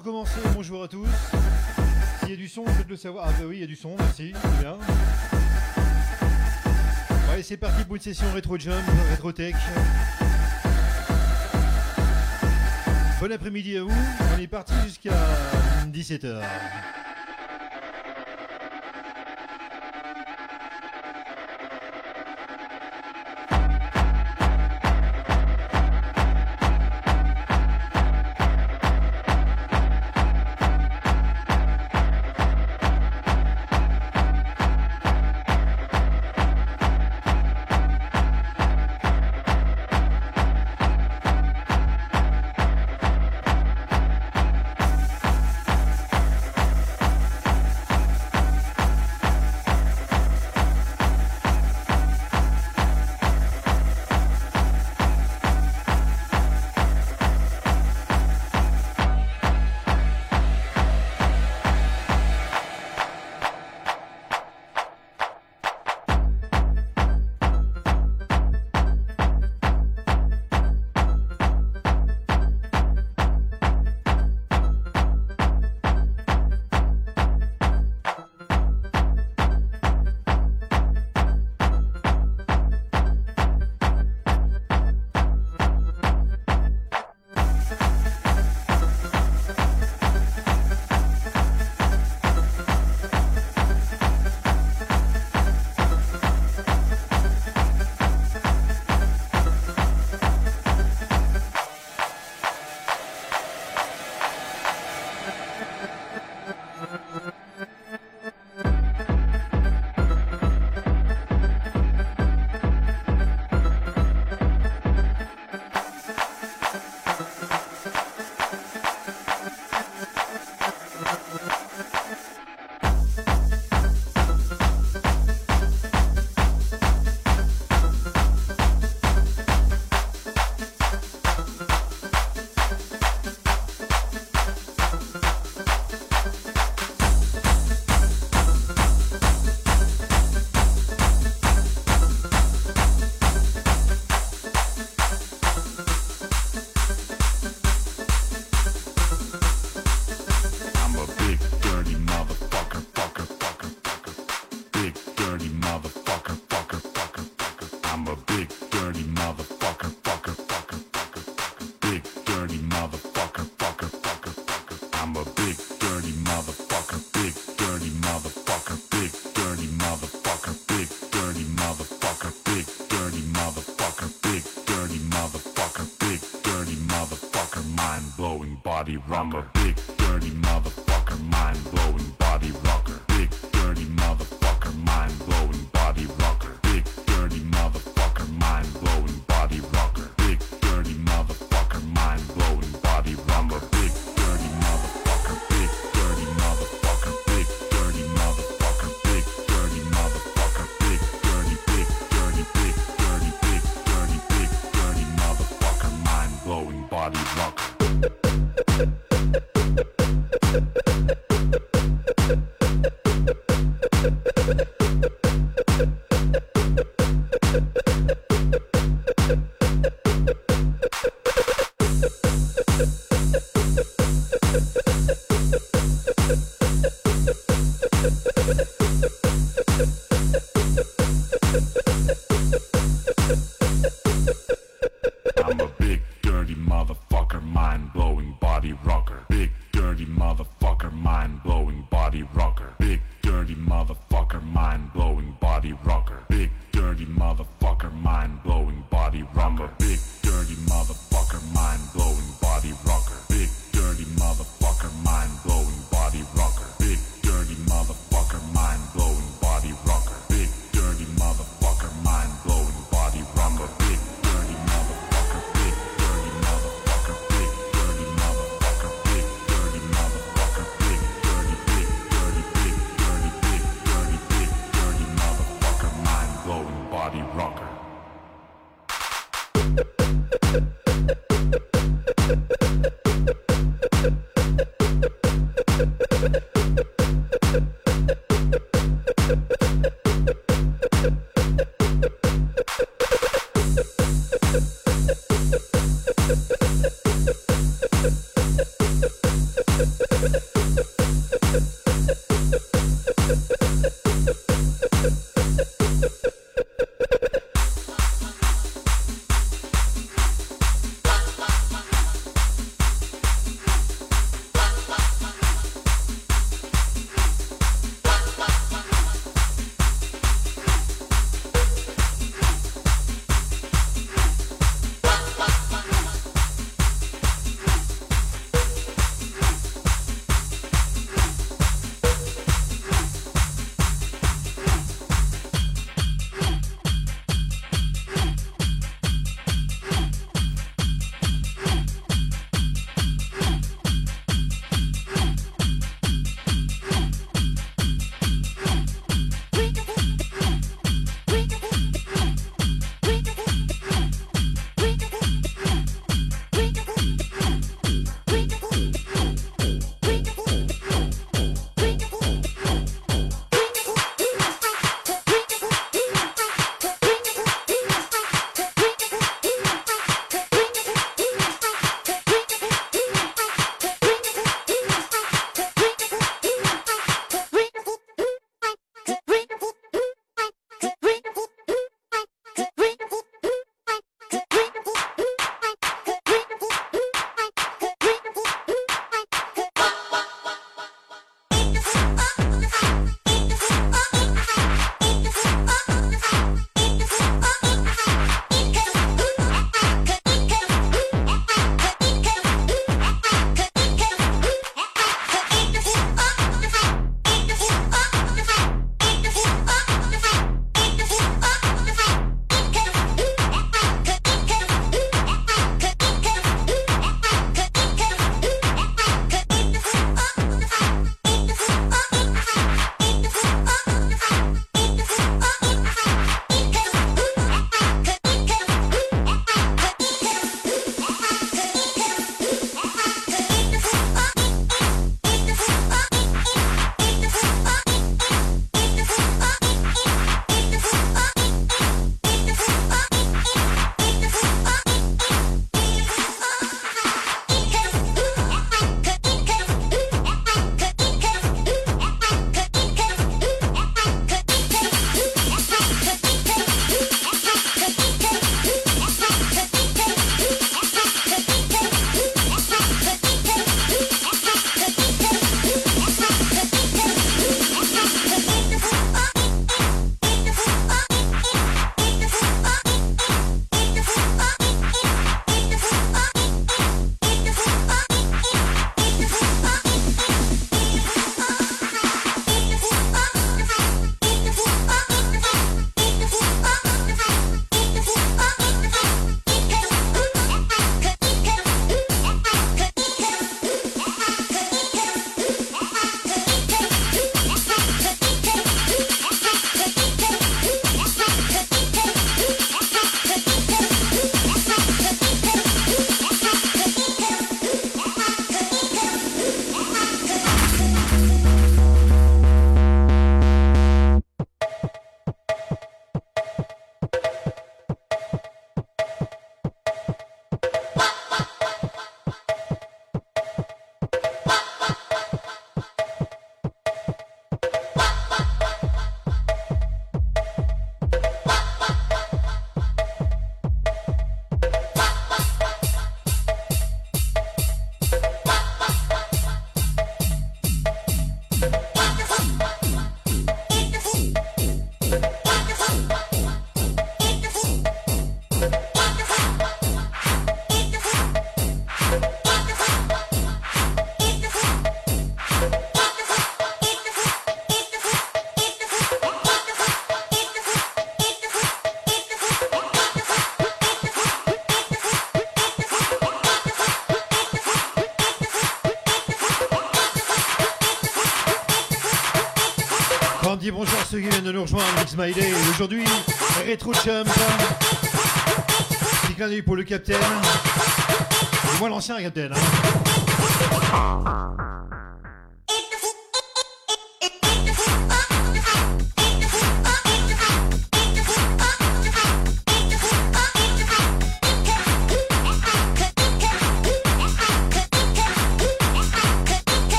pour commencer, bonjour à tous. S'il y a du son, faites-le savoir. Ah bah oui, il y a du son, merci, c'est bien. Allez, c'est parti pour une session RetroJump, RetroTech. Bon après-midi à vous, on est parti jusqu'à 17h. de nous rejoindre Mix My Day. Aujourd'hui, Retro Chum Chum. Petit clin d'œil pour le capitaine. Et moi l'ancien capitaine. Hein.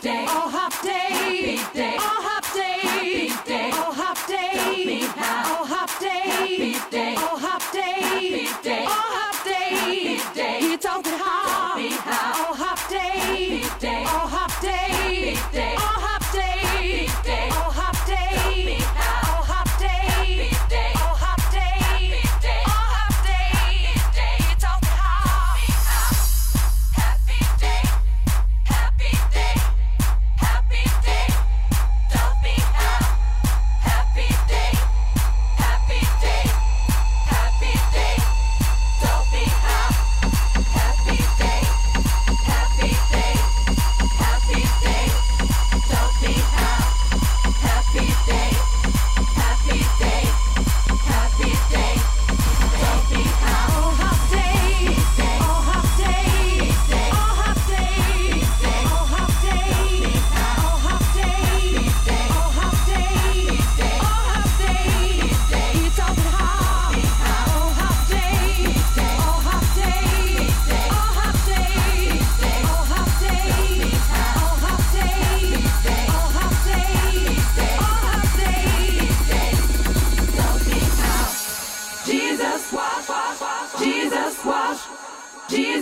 Day.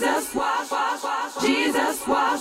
Jesus wash, wash, wash, Jesus wash.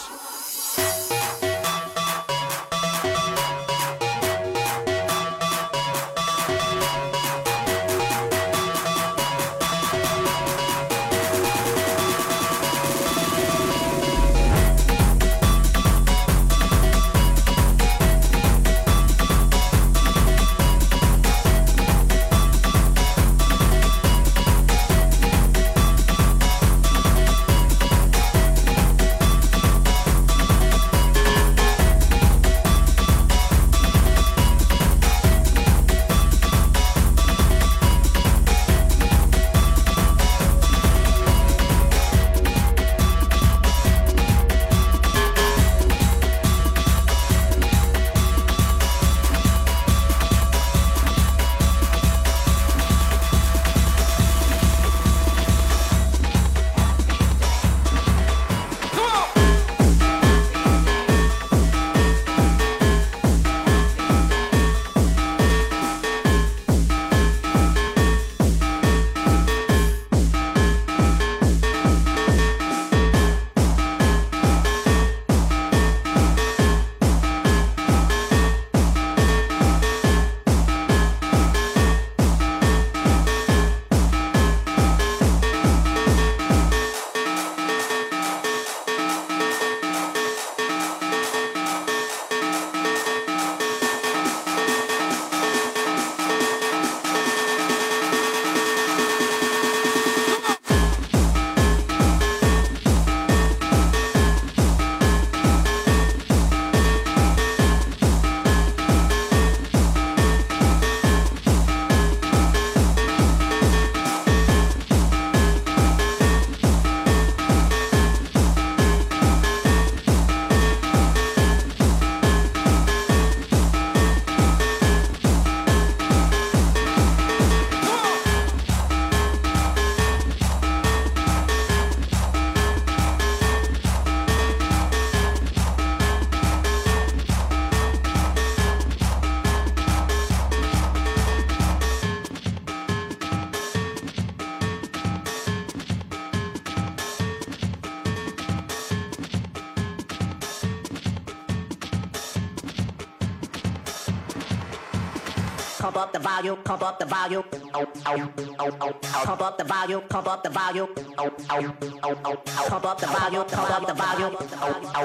Up the value, pump up the value, pump up the value, pump up the value, pump up the value, pump up the value, pump up the value, pump up the value, pump up the value,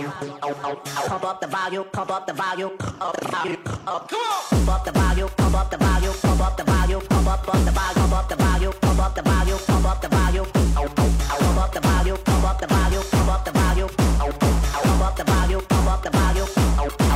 pump up the value, pump up the value, pump up the value, pump up the value, pump up the value, pump up the value, pump up the value, pump up the value, pump up the value, pump up the value, pump up the value, pump up the value, pump up the value, pump up the value, pump up the value, pump up the value, pump up the value, pump up the value, pump up the value, pump up.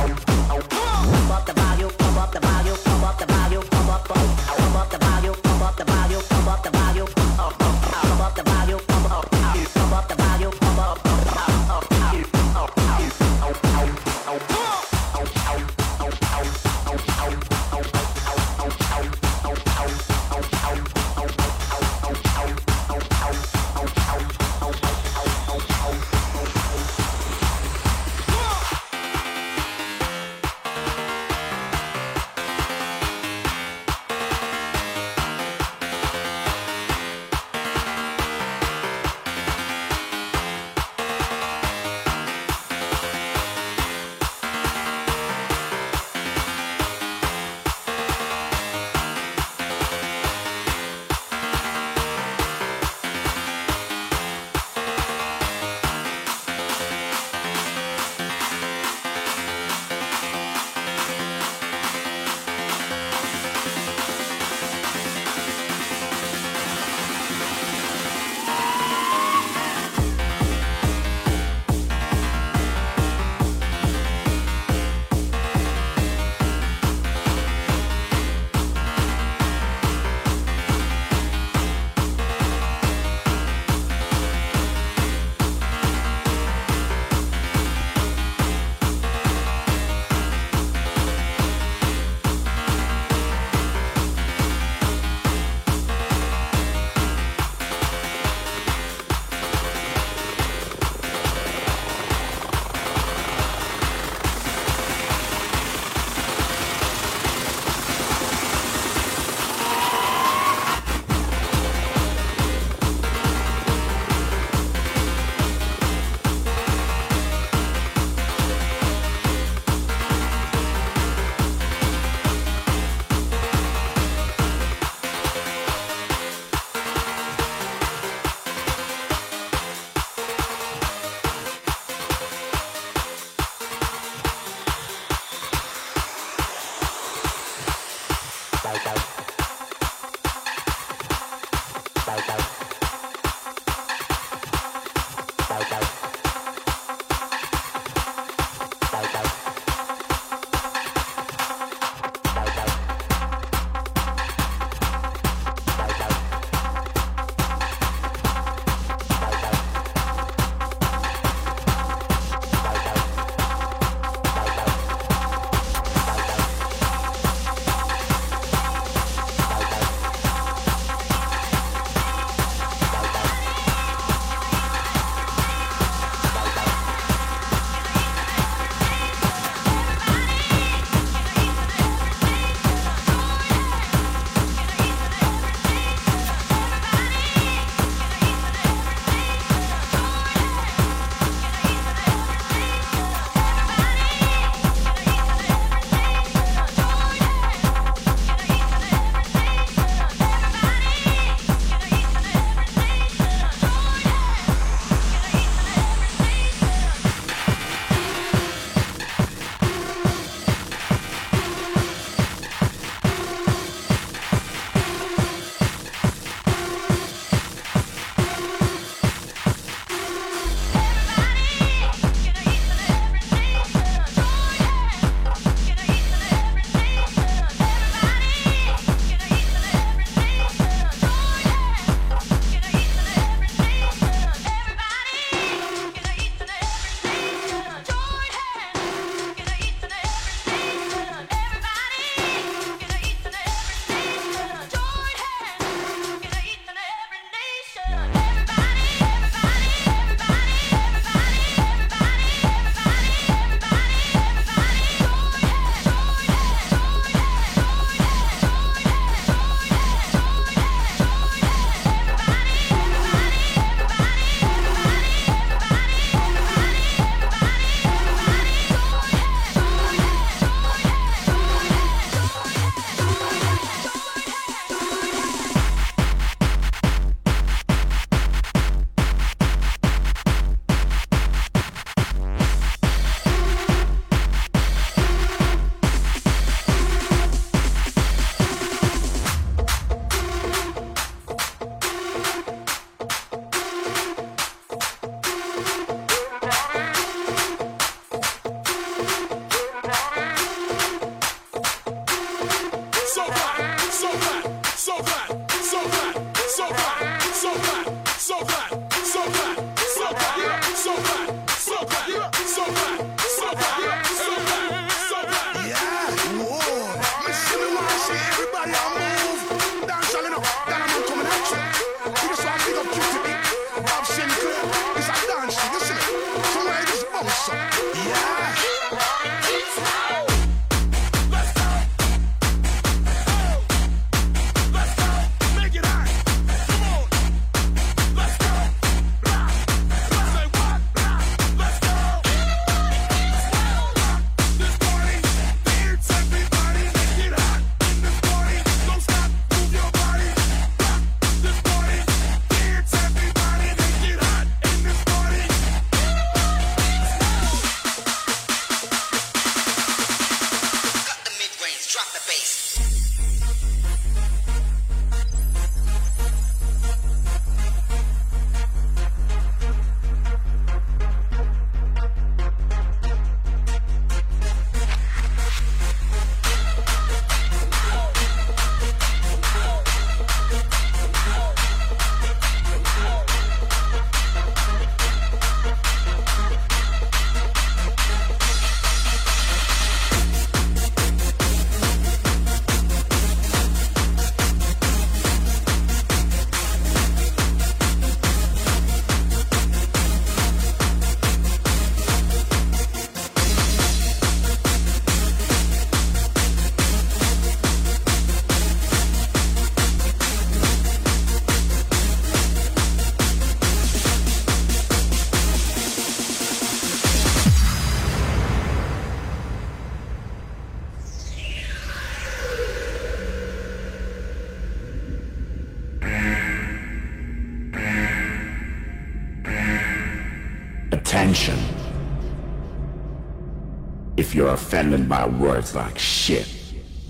If you're offended by words like shit,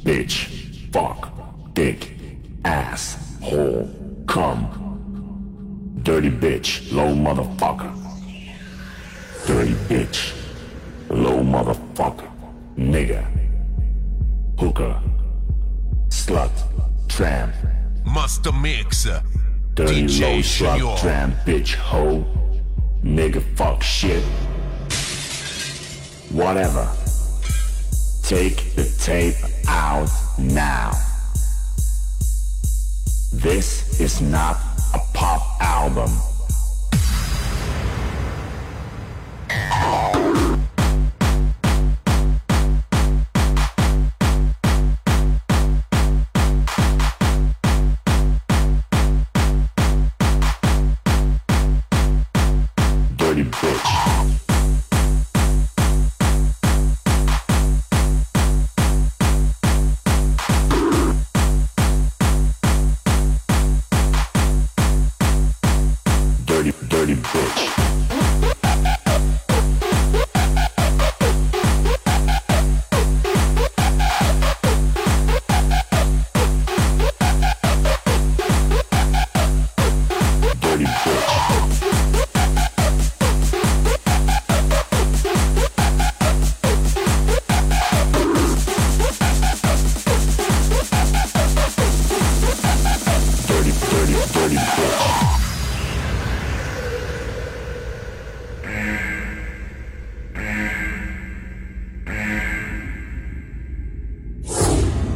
bitch, fuck, dick, ass, hole, cum, dirty bitch, low motherfucker, dirty bitch, low motherfucker, nigga, hooker, slut, tramp, master mixer, dirty DJ low slut, tramp, bitch, hoe, nigga, fuck, shit, whatever. Take the tape out now. This is not a pop album. Dirty bitch. Dirty bitch.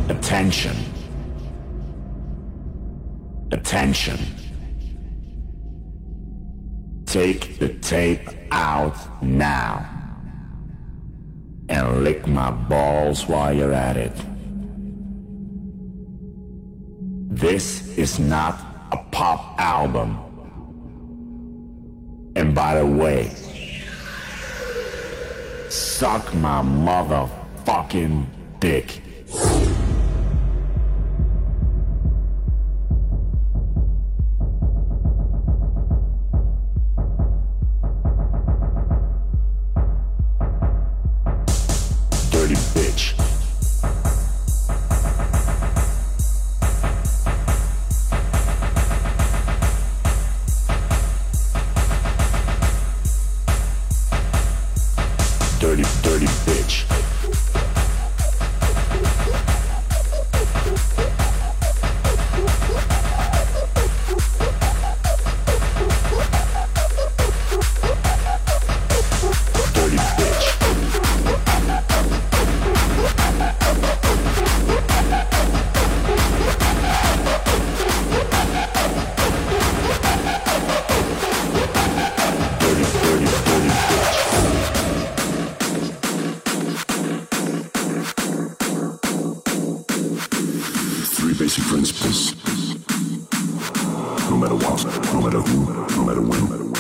Attention. Attention. Take the tape out now. And lick my balls while you're at it. This is not a pop album. And by the way, suck my motherfucking dick. Dirty bitch. Basic principles. No matter what, no matter who, no matter when, no matter when.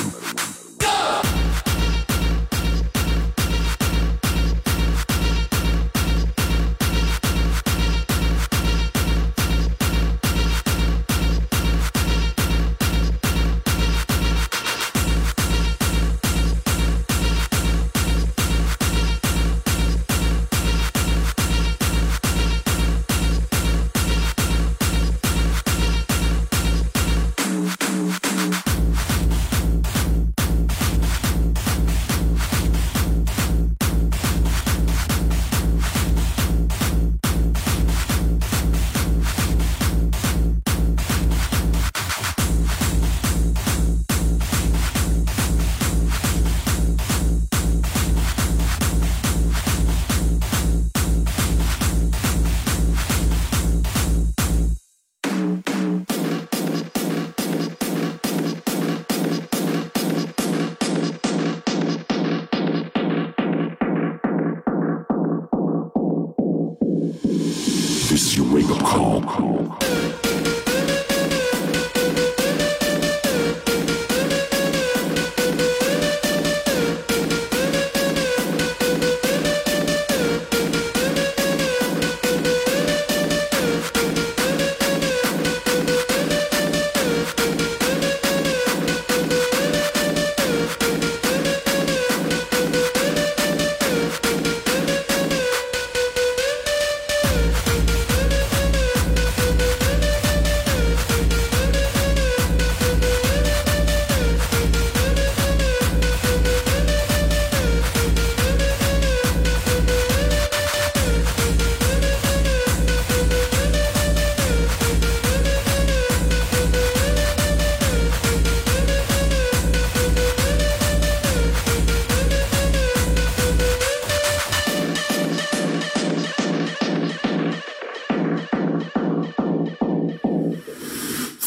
This is your wake-up call.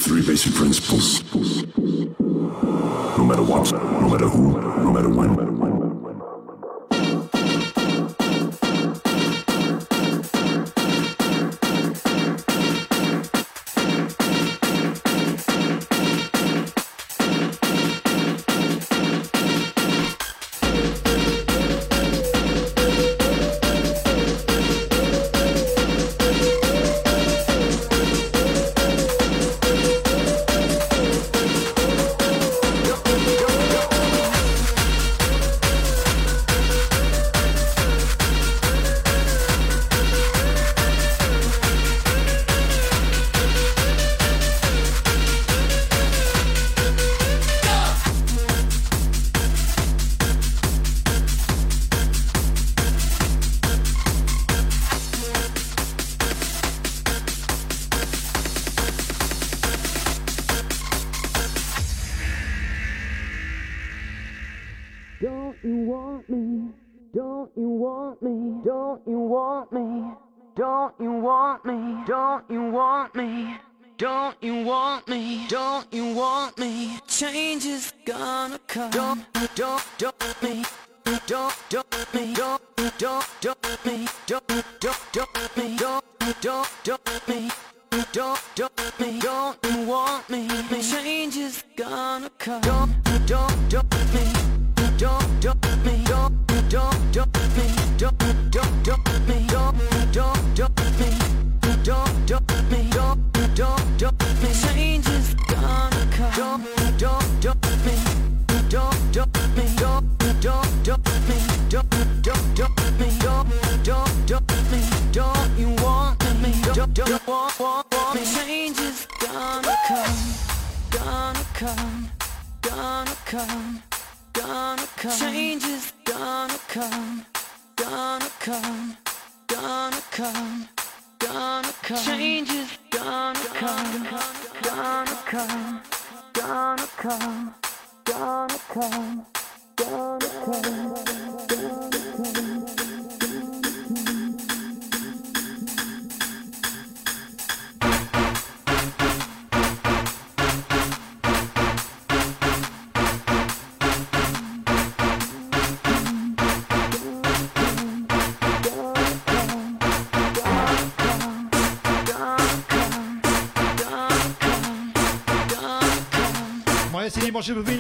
Three basic principles. No matter what, no matter who, no matter when.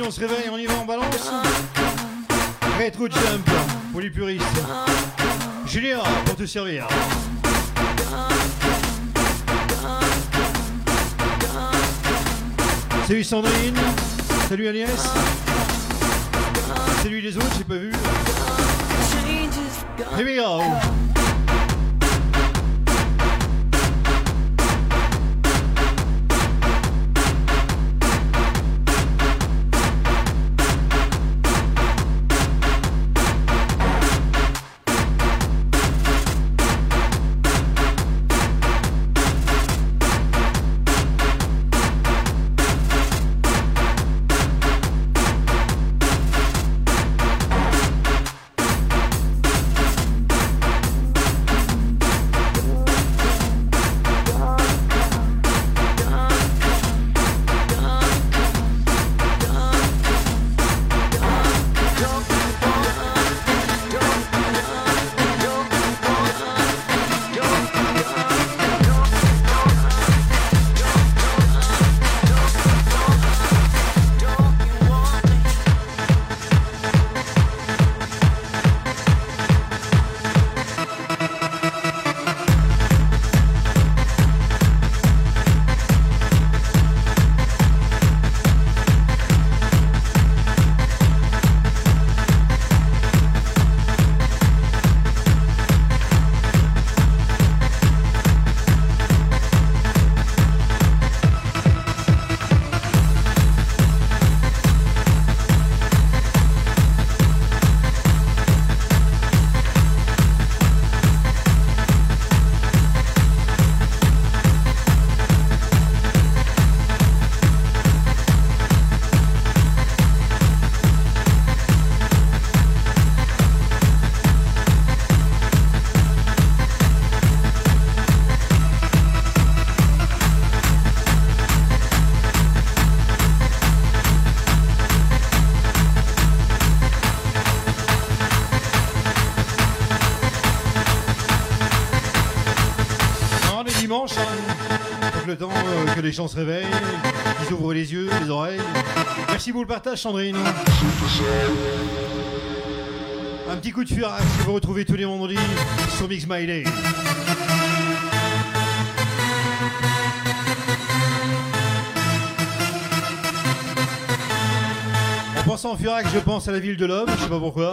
On se réveille, on y va, on balance. RetroJump pour les puristes. Julien, pour te servir. Salut Sandrine. Salut Alias. Salut les autres, j'ai pas vu. Here we go. Donc le temps que les gens se réveillent, qu'ils ouvrent les yeux, les oreilles. Merci pour le partage, Sandrine. Un petit coup de Furax que vous retrouvez tous les vendredis sur Mix My Day. En pensant au Furax, je pense à la ville de l'homme, je sais pas pourquoi.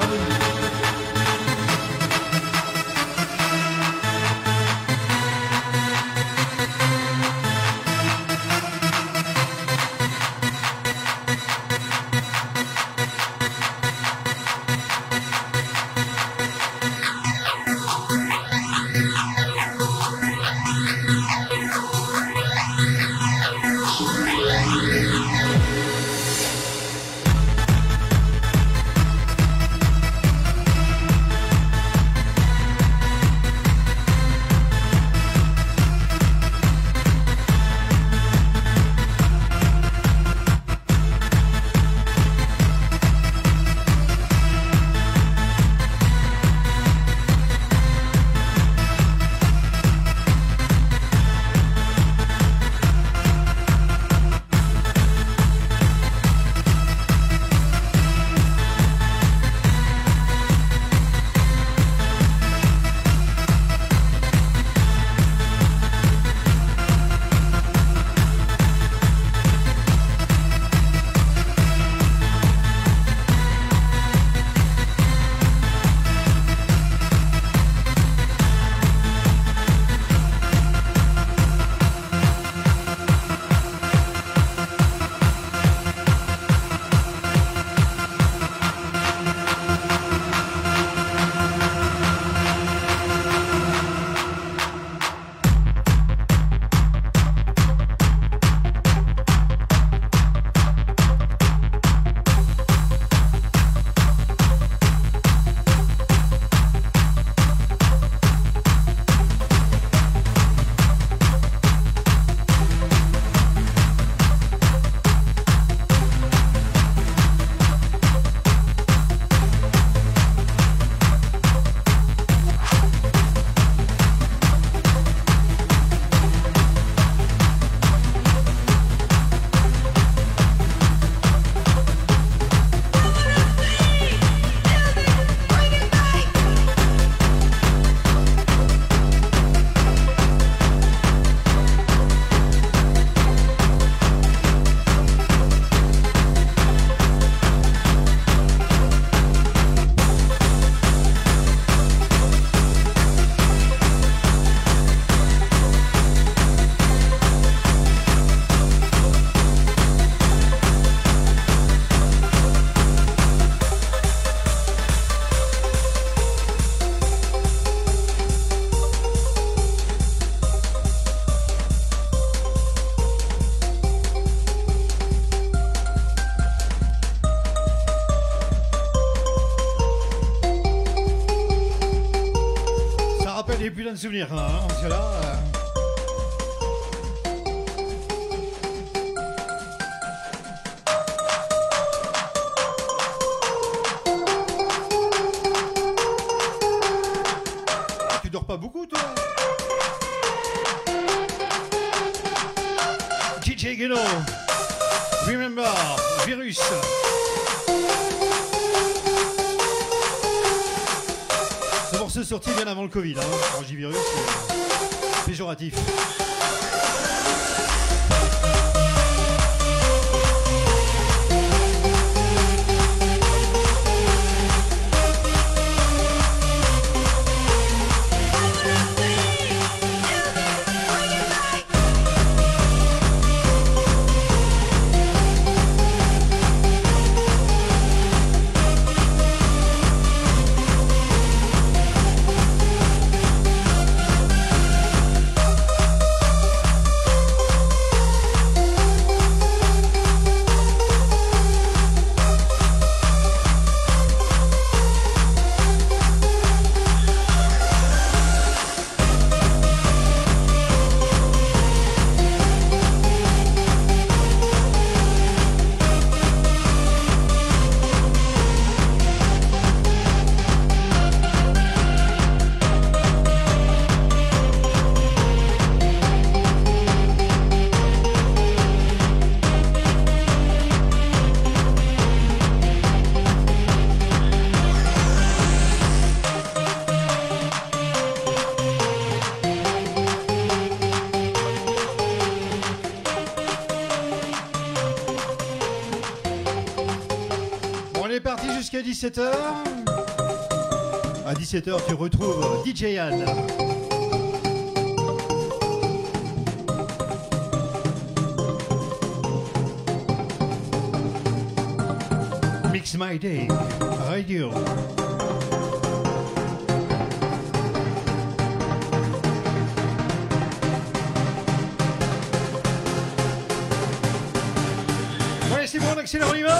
Souvenir, hein, parce que là, tu dors pas beaucoup, toi. DJ Yann, remember, virus. Ce sorti bien avant le Covid, hein. Angie virus, c'est péjoratif. jusqu'à 17h. À 17h, tu retrouves DJ Yann. Mix My Day Radio. Allez, c'est bon, on accélère, on y va.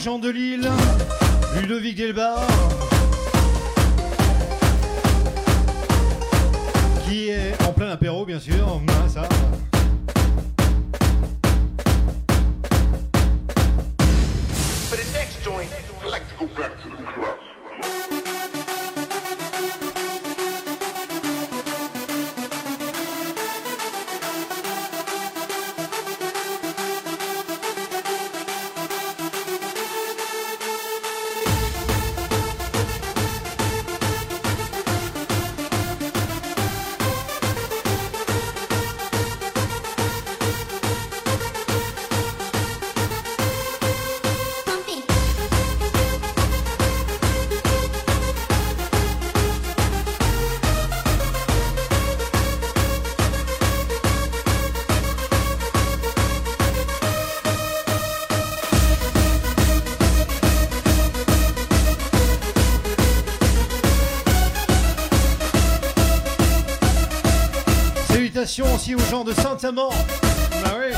Jean de Lille, Ludovic Delbar, qui est en plein apéro bien sûr, ça. Aussi aux gens de Saint-Amand. Bah oui.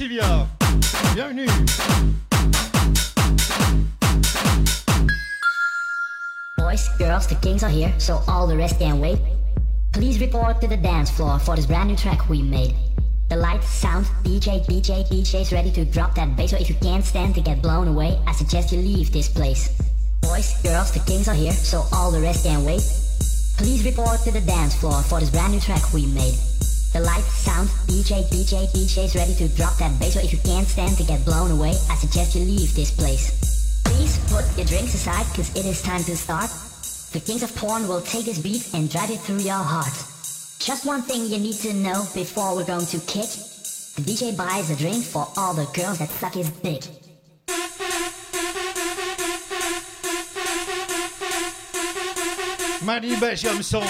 Sylvia. Bienvenue. Boys, girls, the kings are here, so all the rest can wait. Please report to the dance floor for this brand new track we made. The lights, sound, DJ's ready to drop that bass. So if you can't stand to get blown away, I suggest you leave this place. Boys, girls, the kings are here, so all the rest can wait. Please report to the dance floor for this brand new track we made. The lights, sound, DJ's ready to drop that bass. So if you can't stand to get blown away, I suggest you leave this place. Please put your drinks aside, cause it is time to start. The kings of porn will take this beat and drive it through your heart. Just one thing you need to know before we're going to kick. The DJ buys a drink for all the girls that suck his dick. Mani Belgium Song,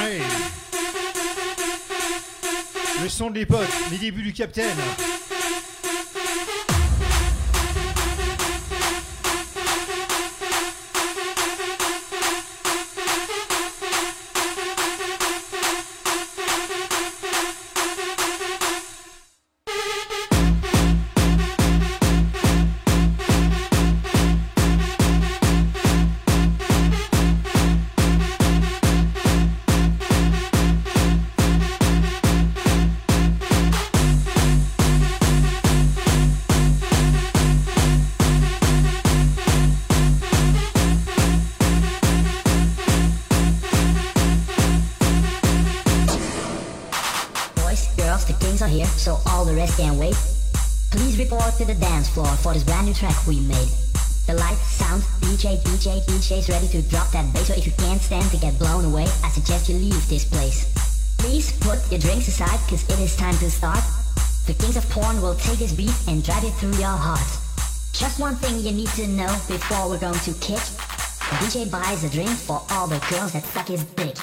hey. Le son de l'époque, les débuts du Capitaine. To the dance floor for this brand new track we made. The lights, sound, DJ's ready to drop that bass. So if you can't stand to get blown away, I suggest you leave this place. Please put your drinks aside, cause it is time to start. The kings of porn will take this beat and drive it through your heart. Just one thing you need to know before we're going to kick. The DJ buys a drink for all the girls that suck his dick.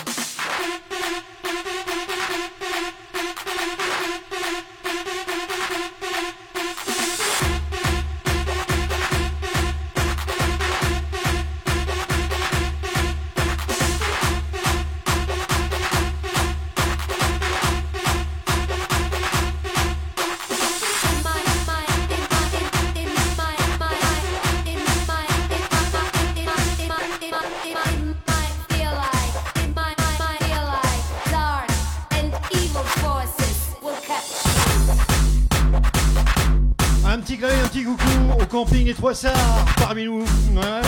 Camping et trois sars parmi nous. Ouais.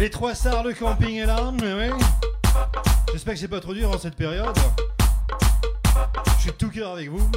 Les trois stars, le camping est là, oui. J'espère que c'est pas trop dur en cette période. Je suis de tout cœur avec vous.